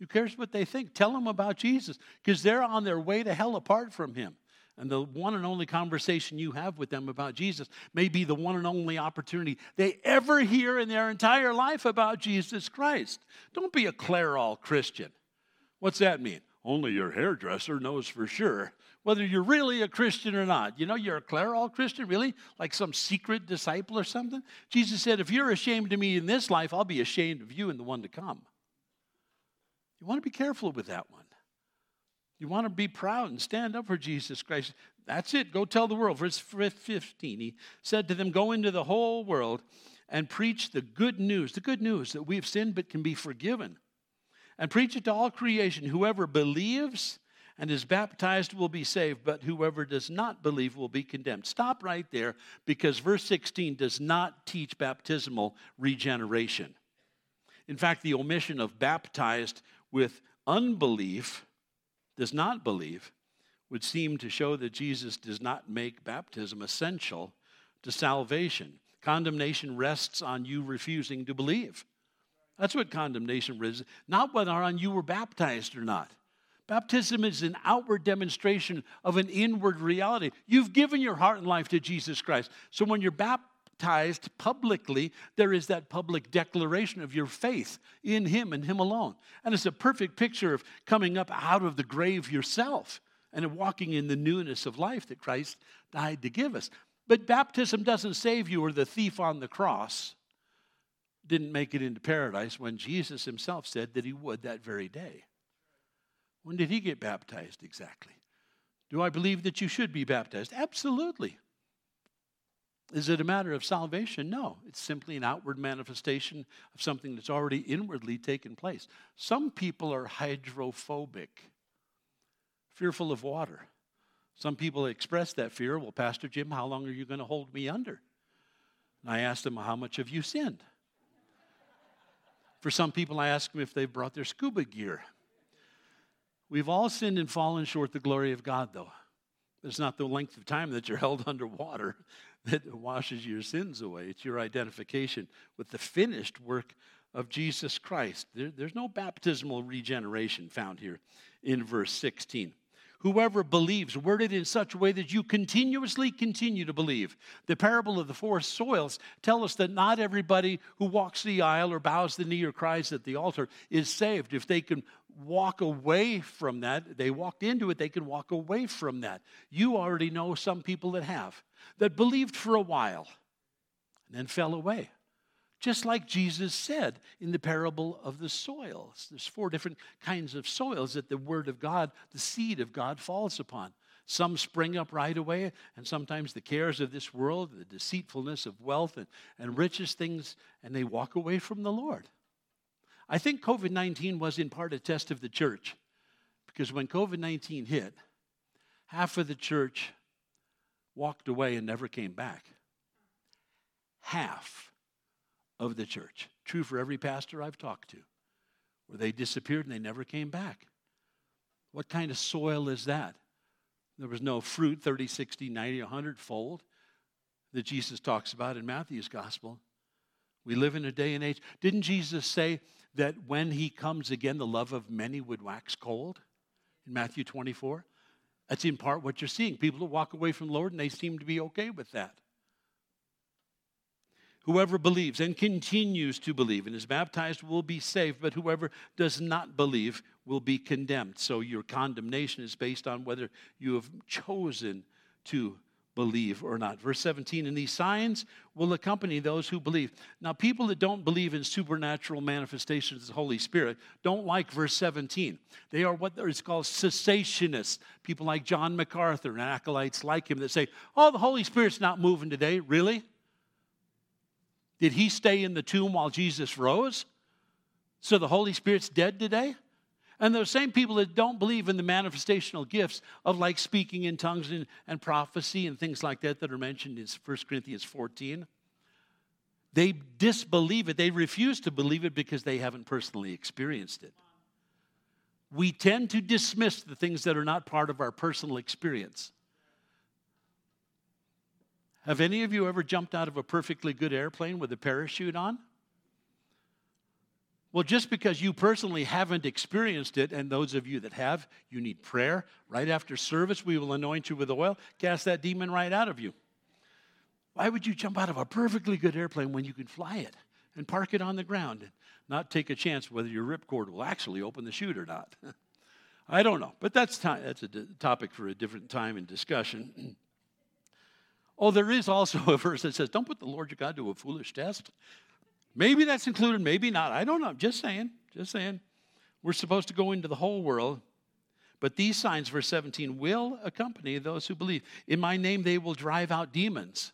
Who cares what they think? Tell them about Jesus, because they're on their way to hell apart from him. And the one and only conversation you have with them about Jesus may be the one and only opportunity they ever hear in their entire life about Jesus Christ. Don't be a clairol Christian. What's that mean? Only your hairdresser knows for sure whether you're really a Christian or not. You know, you're a clairol Christian, really? Like some secret disciple or something? Jesus said, if you're ashamed of me in this life, I'll be ashamed of you in the one to come. You want to be careful with that one. You want to be proud and stand up for Jesus Christ. That's it. Go tell the world. Verse fifteen, he said to them, go into the whole world and preach the good news, the good news that we've sinned but can be forgiven. And preach it to all creation. Whoever believes and is baptized will be saved, but whoever does not believe will be condemned. Stop right there, because verse sixteen does not teach baptismal regeneration. In fact, the omission of baptized with unbelief does not believe would seem to show that Jesus does not make baptism essential to salvation. Condemnation rests on you refusing to believe. That's what condemnation rests, not whether on you were baptized or not. Baptism is an outward demonstration of an inward reality. You've given your heart and life to Jesus Christ. So when you're baptized publicly, there is that public declaration of your faith in him and him alone. And it's a perfect picture of coming up out of the grave yourself and walking in the newness of life that Christ died to give us. But baptism doesn't save you, or the thief on the cross didn't make it into paradise when Jesus himself said that he would that very day. When did he get baptized exactly? Do I believe that you should be baptized? Absolutely. Is it a matter of salvation? No. It's simply an outward manifestation of something that's already inwardly taken place. Some people are hydrophobic, fearful of water. Some people express that fear. Well, Pastor Jim, how long are you going to hold me under? And I asked them, how much have you sinned? For some people, I ask them if they've brought their scuba gear. We've all sinned and fallen short the glory of God, though. It's not the length of time that you're held underwater that washes your sins away. It's your identification with the finished work of Jesus Christ. There, there's no baptismal regeneration found here in verse sixteen. Whoever believes, worded in such a way that you continuously continue to believe. The parable of the four soils tell us that not everybody who walks the aisle or bows the knee or cries at the altar is saved. If they can walk away from that, they walked into it, they can walk away from that. You already know some people that have, that believed for a while and then fell away. Just like Jesus said in the parable of the soils. There's four different kinds of soils that the word of God, the seed of God, falls upon. Some spring up right away, and sometimes the cares of this world, the deceitfulness of wealth and, and riches things, and they walk away from the Lord. I think covid nineteen was in part a test of the church, because when covid nineteen hit, half of the church walked away and never came back. Half of the church. True for every pastor I've talked to, where they disappeared and they never came back. What kind of soil is that? There was no fruit, thirty, sixty, ninety, one hundred fold that Jesus talks about in Matthew's gospel. We live in a day and age. Didn't Jesus say that when he comes again, the love of many would wax cold in Matthew twenty-four? That's in part what you're seeing. People who walk away from the Lord and they seem to be okay with that. Whoever believes and continues to believe and is baptized will be saved, but whoever does not believe will be condemned. So your condemnation is based on whether you have chosen to believe or not. Verse seventeen, and these signs will accompany those who believe. Now, people that don't believe in supernatural manifestations of the Holy Spirit don't like verse seventeen. They are what is called cessationists. People like John MacArthur and acolytes like him that say, oh, the Holy Spirit's not moving today. Really? Did he stay in the tomb while Jesus rose? So the Holy Spirit's dead today? And those same people that don't believe in the manifestational gifts of like speaking in tongues and, and prophecy and things like that that are mentioned in First Corinthians fourteen, they disbelieve it. They refuse to believe it because they haven't personally experienced it. We tend to dismiss the things that are not part of our personal experience. Have any of you ever jumped out of a perfectly good airplane with a parachute on? Well, just because you personally haven't experienced it, and those of you that have, you need prayer. Right after service, we will anoint you with oil, cast that demon right out of you. Why would you jump out of a perfectly good airplane when you can fly it and park it on the ground and not take a chance whether your ripcord will actually open the chute or not? I don't know, but that's time, that's a d- topic for a different time in discussion. Oh, there is also a verse that says, don't put the Lord your God to a foolish test. Maybe that's included, maybe not. I don't know. Just saying, just saying. We're supposed to go into the whole world. But these signs, verse seventeen, will accompany those who believe. In my name they will drive out demons.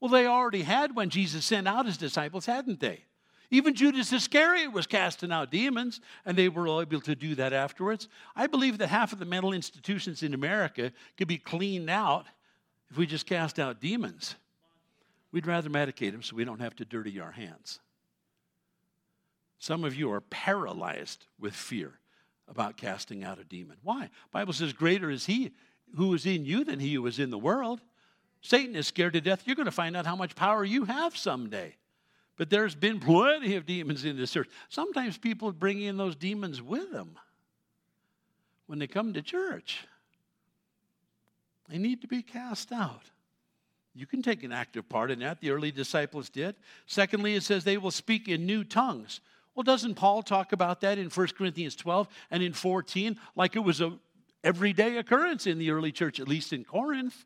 Well, they already had when Jesus sent out his disciples, hadn't they? Even Judas Iscariot was casting out demons, and they were able to do that afterwards. I believe that half of the mental institutions in America could be cleaned out if we just cast out demons. We'd rather medicate them so we don't have to dirty our hands. Some of you are paralyzed with fear about casting out a demon. Why? The Bible says, greater is he who is in you than he who is in the world. Satan is scared to death. You're going to find out how much power you have someday. But there's been plenty of demons in this church. Sometimes people bring in those demons with them when they come to church. They need to be cast out. You can take an active part in that. The early disciples did. Secondly, it says they will speak in new tongues. Well, doesn't Paul talk about that in First Corinthians twelve and in fourteen, like it was an everyday occurrence in the early church, at least in Corinth?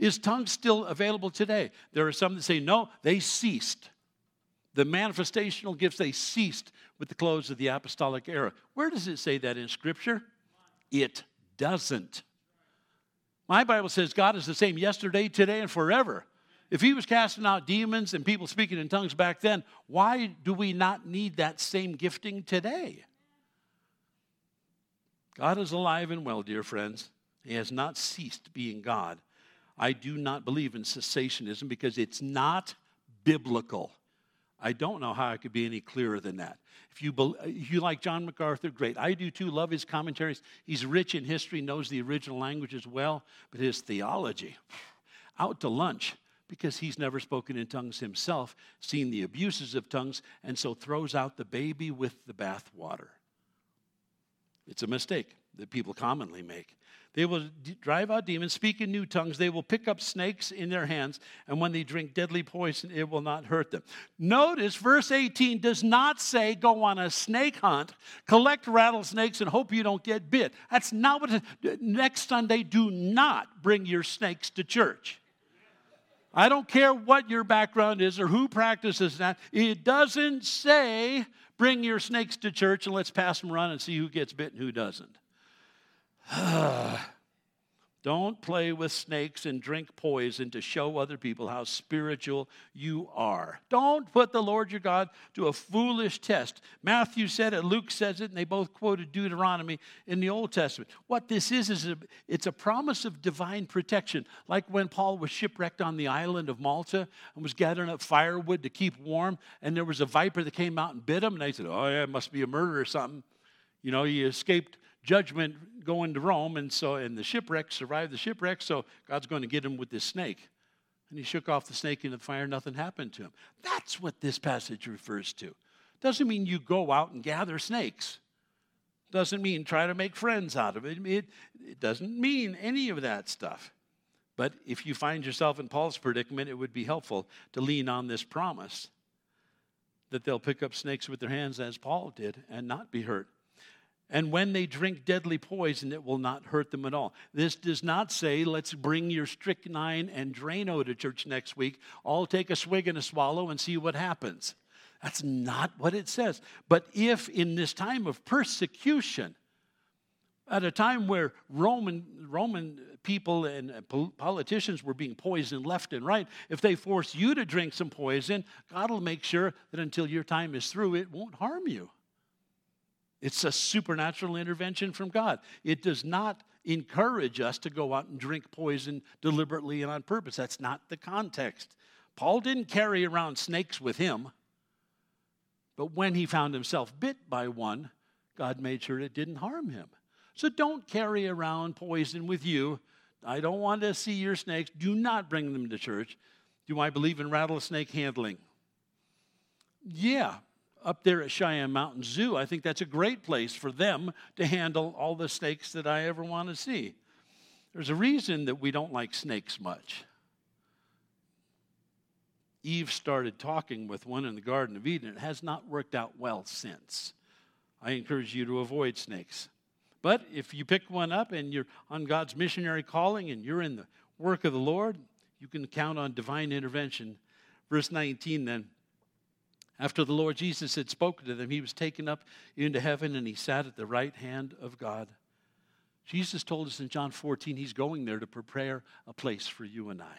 Is tongues still available today? There are some that say, no, they ceased. The manifestational gifts, they ceased with the close of the apostolic era. Where does it say that in Scripture? It doesn't. My Bible says God is the same yesterday, today, and forever. If he was casting out demons and people speaking in tongues back then, why do we not need that same gifting today? God is alive and well, dear friends. He has not ceased being God. I do not believe in cessationism because it's not biblical. I don't know how it could be any clearer than that. If you be, if you like John MacArthur, great. I do too, love his commentaries. He's rich in history, knows the original language as well, but his theology, out to lunch, because he's never spoken in tongues himself, seen the abuses of tongues, and so throws out the baby with the bathwater. It's a mistake that people commonly make. They will d- drive out demons, speak in new tongues. They will pick up snakes in their hands, and when they drink deadly poison, it will not hurt them. Notice verse eighteen does not say go on a snake hunt, collect rattlesnakes, and hope you don't get bit. That's not what it, next Sunday, do not bring your snakes to church. I don't care what your background is or who practices that. It doesn't say bring your snakes to church and let's pass them around and see who gets bit and who doesn't. Don't play with snakes and drink poison to show other people how spiritual you are. Don't put the Lord your God to a foolish test. Matthew said it, Luke says it, and they both quoted Deuteronomy in the Old Testament. What this is, is a, it's a promise of divine protection, like when Paul was shipwrecked on the island of Malta and was gathering up firewood to keep warm, and there was a viper that came out and bit him, and they said, oh, yeah, it must be a murder or something. You know, he escaped judgment going to Rome, and so and the shipwreck survived the shipwreck, so God's going to get him with this snake. And he shook off the snake into the fire, nothing happened to him. That's what this passage refers to. Doesn't mean you go out and gather snakes. Doesn't mean try to make friends out of it. It, it doesn't mean any of that stuff. But if you find yourself in Paul's predicament, it would be helpful to lean on this promise that they'll pick up snakes with their hands as Paul did and not be hurt. And when they drink deadly poison, it will not hurt them at all. This does not say, let's bring your strychnine and Drano to church next week. I'll take a swig and a swallow and see what happens. That's not what it says. But if in this time of persecution, at a time where Roman Roman people and politicians were being poisoned left and right, if they force you to drink some poison, God will make sure that until your time is through, it won't harm you. It's a supernatural intervention from God. It does not encourage us to go out and drink poison deliberately and on purpose. That's not the context. Paul didn't carry around snakes with him, but when he found himself bit by one, God made sure it didn't harm him. So don't carry around poison with you. I don't want to see your snakes. Do not bring them to church. Do I believe in rattlesnake handling? Yeah. up there at Cheyenne Mountain Zoo, I think that's a great place for them to handle all the snakes that I ever want to see. There's a reason that we don't like snakes much. Eve started talking with one in the Garden of Eden. It has not worked out well since. I encourage you to avoid snakes. But if you pick one up and you're on God's missionary calling and you're in the work of the Lord, you can count on divine intervention. Verse nineteen then, after the Lord Jesus had spoken to them, he was taken up into heaven and he sat at the right hand of God. Jesus told us in John fourteen, he's going there to prepare a place for you and I.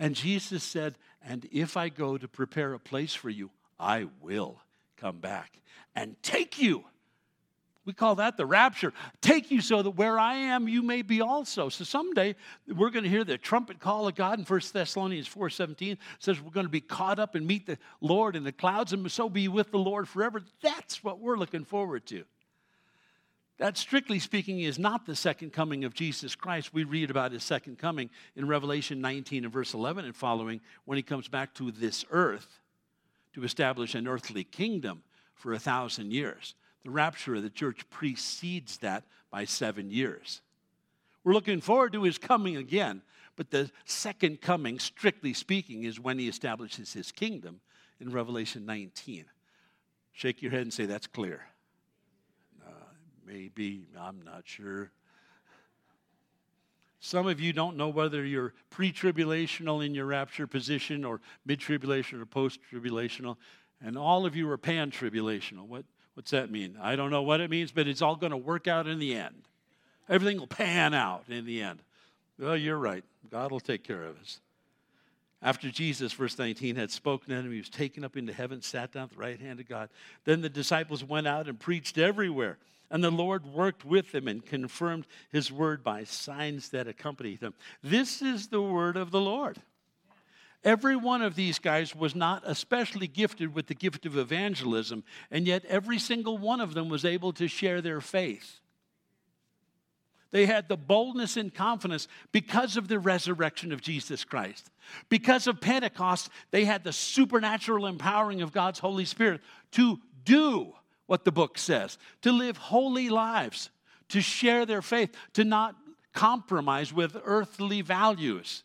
And Jesus said, and if I go to prepare a place for you, I will come back and take you. We call that the rapture. Take you so that where I am, you may be also. So someday we're going to hear the trumpet call of God. In First Thessalonians four seventeen says we're going to be caught up and meet the Lord in the clouds and so be with the Lord forever. That's what we're looking forward to. That, strictly speaking, is not the second coming of Jesus Christ. We read about his second coming in Revelation nineteen and verse eleven and following when he comes back to this earth to establish an earthly kingdom for a thousand years. The rapture of the church precedes that by seven years. We're looking forward to his coming again, but the second coming, strictly speaking, is when he establishes his kingdom in Revelation nineteen. Shake your head and say, that's clear. Maybe, I'm not sure. Some of you don't know whether you're pre-tribulational in your rapture position or mid-tribulational or post-tribulational, and all of you are pan-tribulational. What, what's that mean? I don't know what it means, but it's all going to work out in the end. Everything will pan out in the end. Well, you're right. God will take care of us. After Jesus, verse nineteen, had spoken to him, he was taken up into heaven, sat down at the right hand of God. Then the disciples went out and preached everywhere. And the Lord worked with them and confirmed his word by signs that accompanied them. This is the word of the Lord. Every one of these guys was not especially gifted with the gift of evangelism, and yet every single one of them was able to share their faith. They had the boldness and confidence because of the resurrection of Jesus Christ. Because of Pentecost, they had the supernatural empowering of God's Holy Spirit to do what the book says, to live holy lives, to share their faith, to not compromise with earthly values.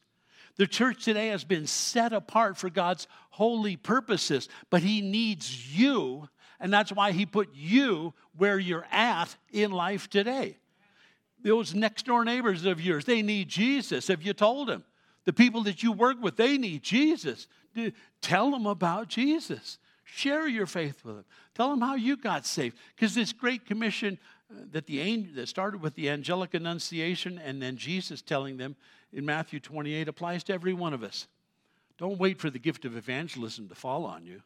The church today has been set apart for God's holy purposes, but he needs you, and that's why he put you where you're at in life today. Those next-door neighbors of yours, they need Jesus. Have you told them? The people that you work with, they need Jesus. Tell them about Jesus. Share your faith with them. Tell them how you got saved. Because this great commission that the angel, that started with the angelic annunciation and then Jesus telling them in Matthew twenty-eight applies to every one of us. Don't wait for the gift of evangelism to fall on you.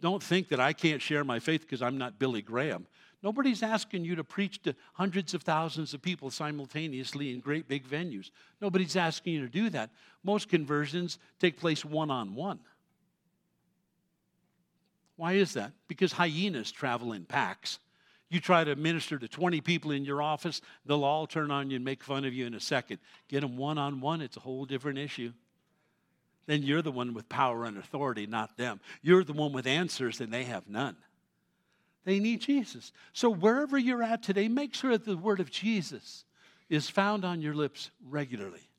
Don't think that I can't share my faith because I'm not Billy Graham. Nobody's asking you to preach to hundreds of thousands of people simultaneously in great big venues. Nobody's asking you to do that. Most conversions take place one-on-one. Why is that? Because hyenas travel in packs. You try to minister to twenty people in your office, they'll all turn on you and make fun of you in a second. Get them one-on-one, it's a whole different issue. Then you're the one with power and authority, not them. You're the one with answers, and they have none. They need Jesus. So wherever you're at today, make sure that the word of Jesus is found on your lips regularly.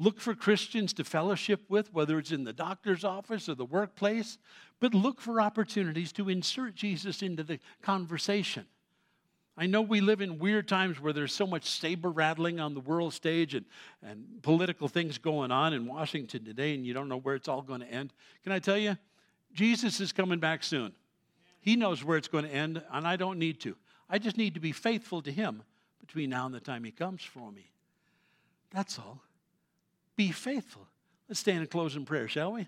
Look for Christians to fellowship with, whether it's in the doctor's office or the workplace, but look for opportunities to insert Jesus into the conversation. I know we live in weird times where there's so much saber rattling on the world stage and, and political things going on in Washington today, and you don't know where it's all going to end. Can I tell you? Jesus is coming back soon. He knows where it's going to end, and I don't need to. I just need to be faithful to him between now and the time he comes for me. That's all. Be faithful. Let's stand and close in prayer, shall we?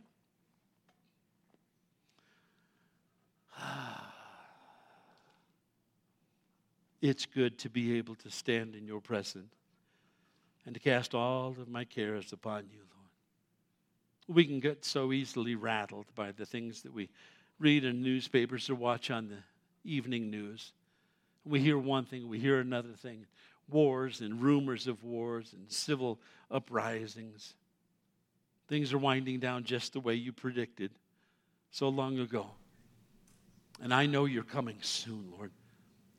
It's good to be able to stand in your presence and to cast all of my cares upon you, Lord. We can get so easily rattled by the things that we read in newspapers or watch on the evening news. We hear one thing, we hear another thing. Wars and rumors of wars and civil uprisings. Things are winding down just the way you predicted so long ago. And I know you're coming soon, Lord.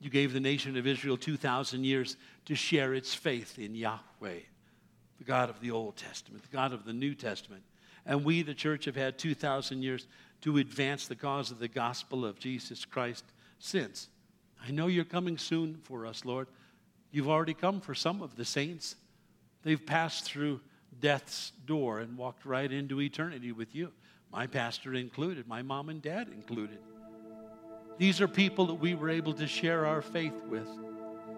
You gave the nation of Israel two thousand years to share its faith in Yahweh, the God of the Old Testament, the God of the New Testament. And we, the church, have had two thousand years to advance the cause of the gospel of Jesus Christ since. I know you're coming soon for us, Lord. You've already come for some of the saints. They've passed through death's door and walked right into eternity with you. My pastor included, my mom and dad included. These are people that we were able to share our faith with.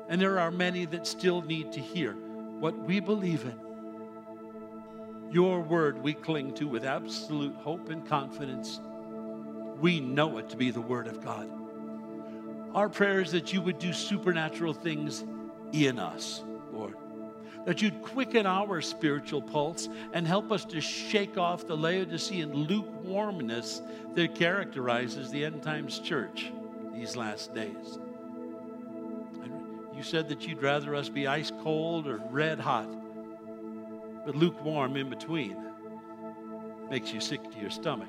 And there are many that still need to hear what we believe in. Your word we cling to with absolute hope and confidence. We know it to be the word of God. Our prayer is that you would do supernatural things in us, Lord. That you'd quicken our spiritual pulse and help us to shake off the Laodicean lukewarmness that characterizes the end times church these last days. You said that you'd rather us be ice cold or red hot, but lukewarm in between makes you sick to your stomach.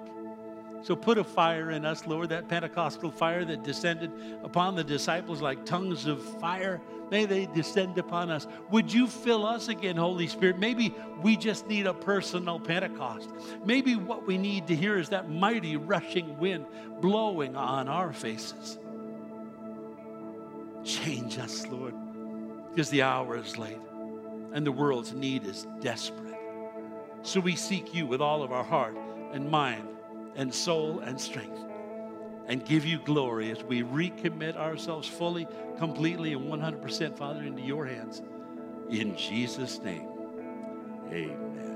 So put a fire in us, Lord, that Pentecostal fire that descended upon the disciples like tongues of fire. May they descend upon us. Would you fill us again, Holy Spirit? Maybe we just need a personal Pentecost. Maybe what we need to hear is that mighty rushing wind blowing on our faces. Change us, Lord, because the hour is late and the world's need is desperate. So we seek you with all of our heart and mind and soul and strength, and give you glory as we recommit ourselves fully, completely, and one hundred percent, Father, into your hands. In Jesus' name, amen.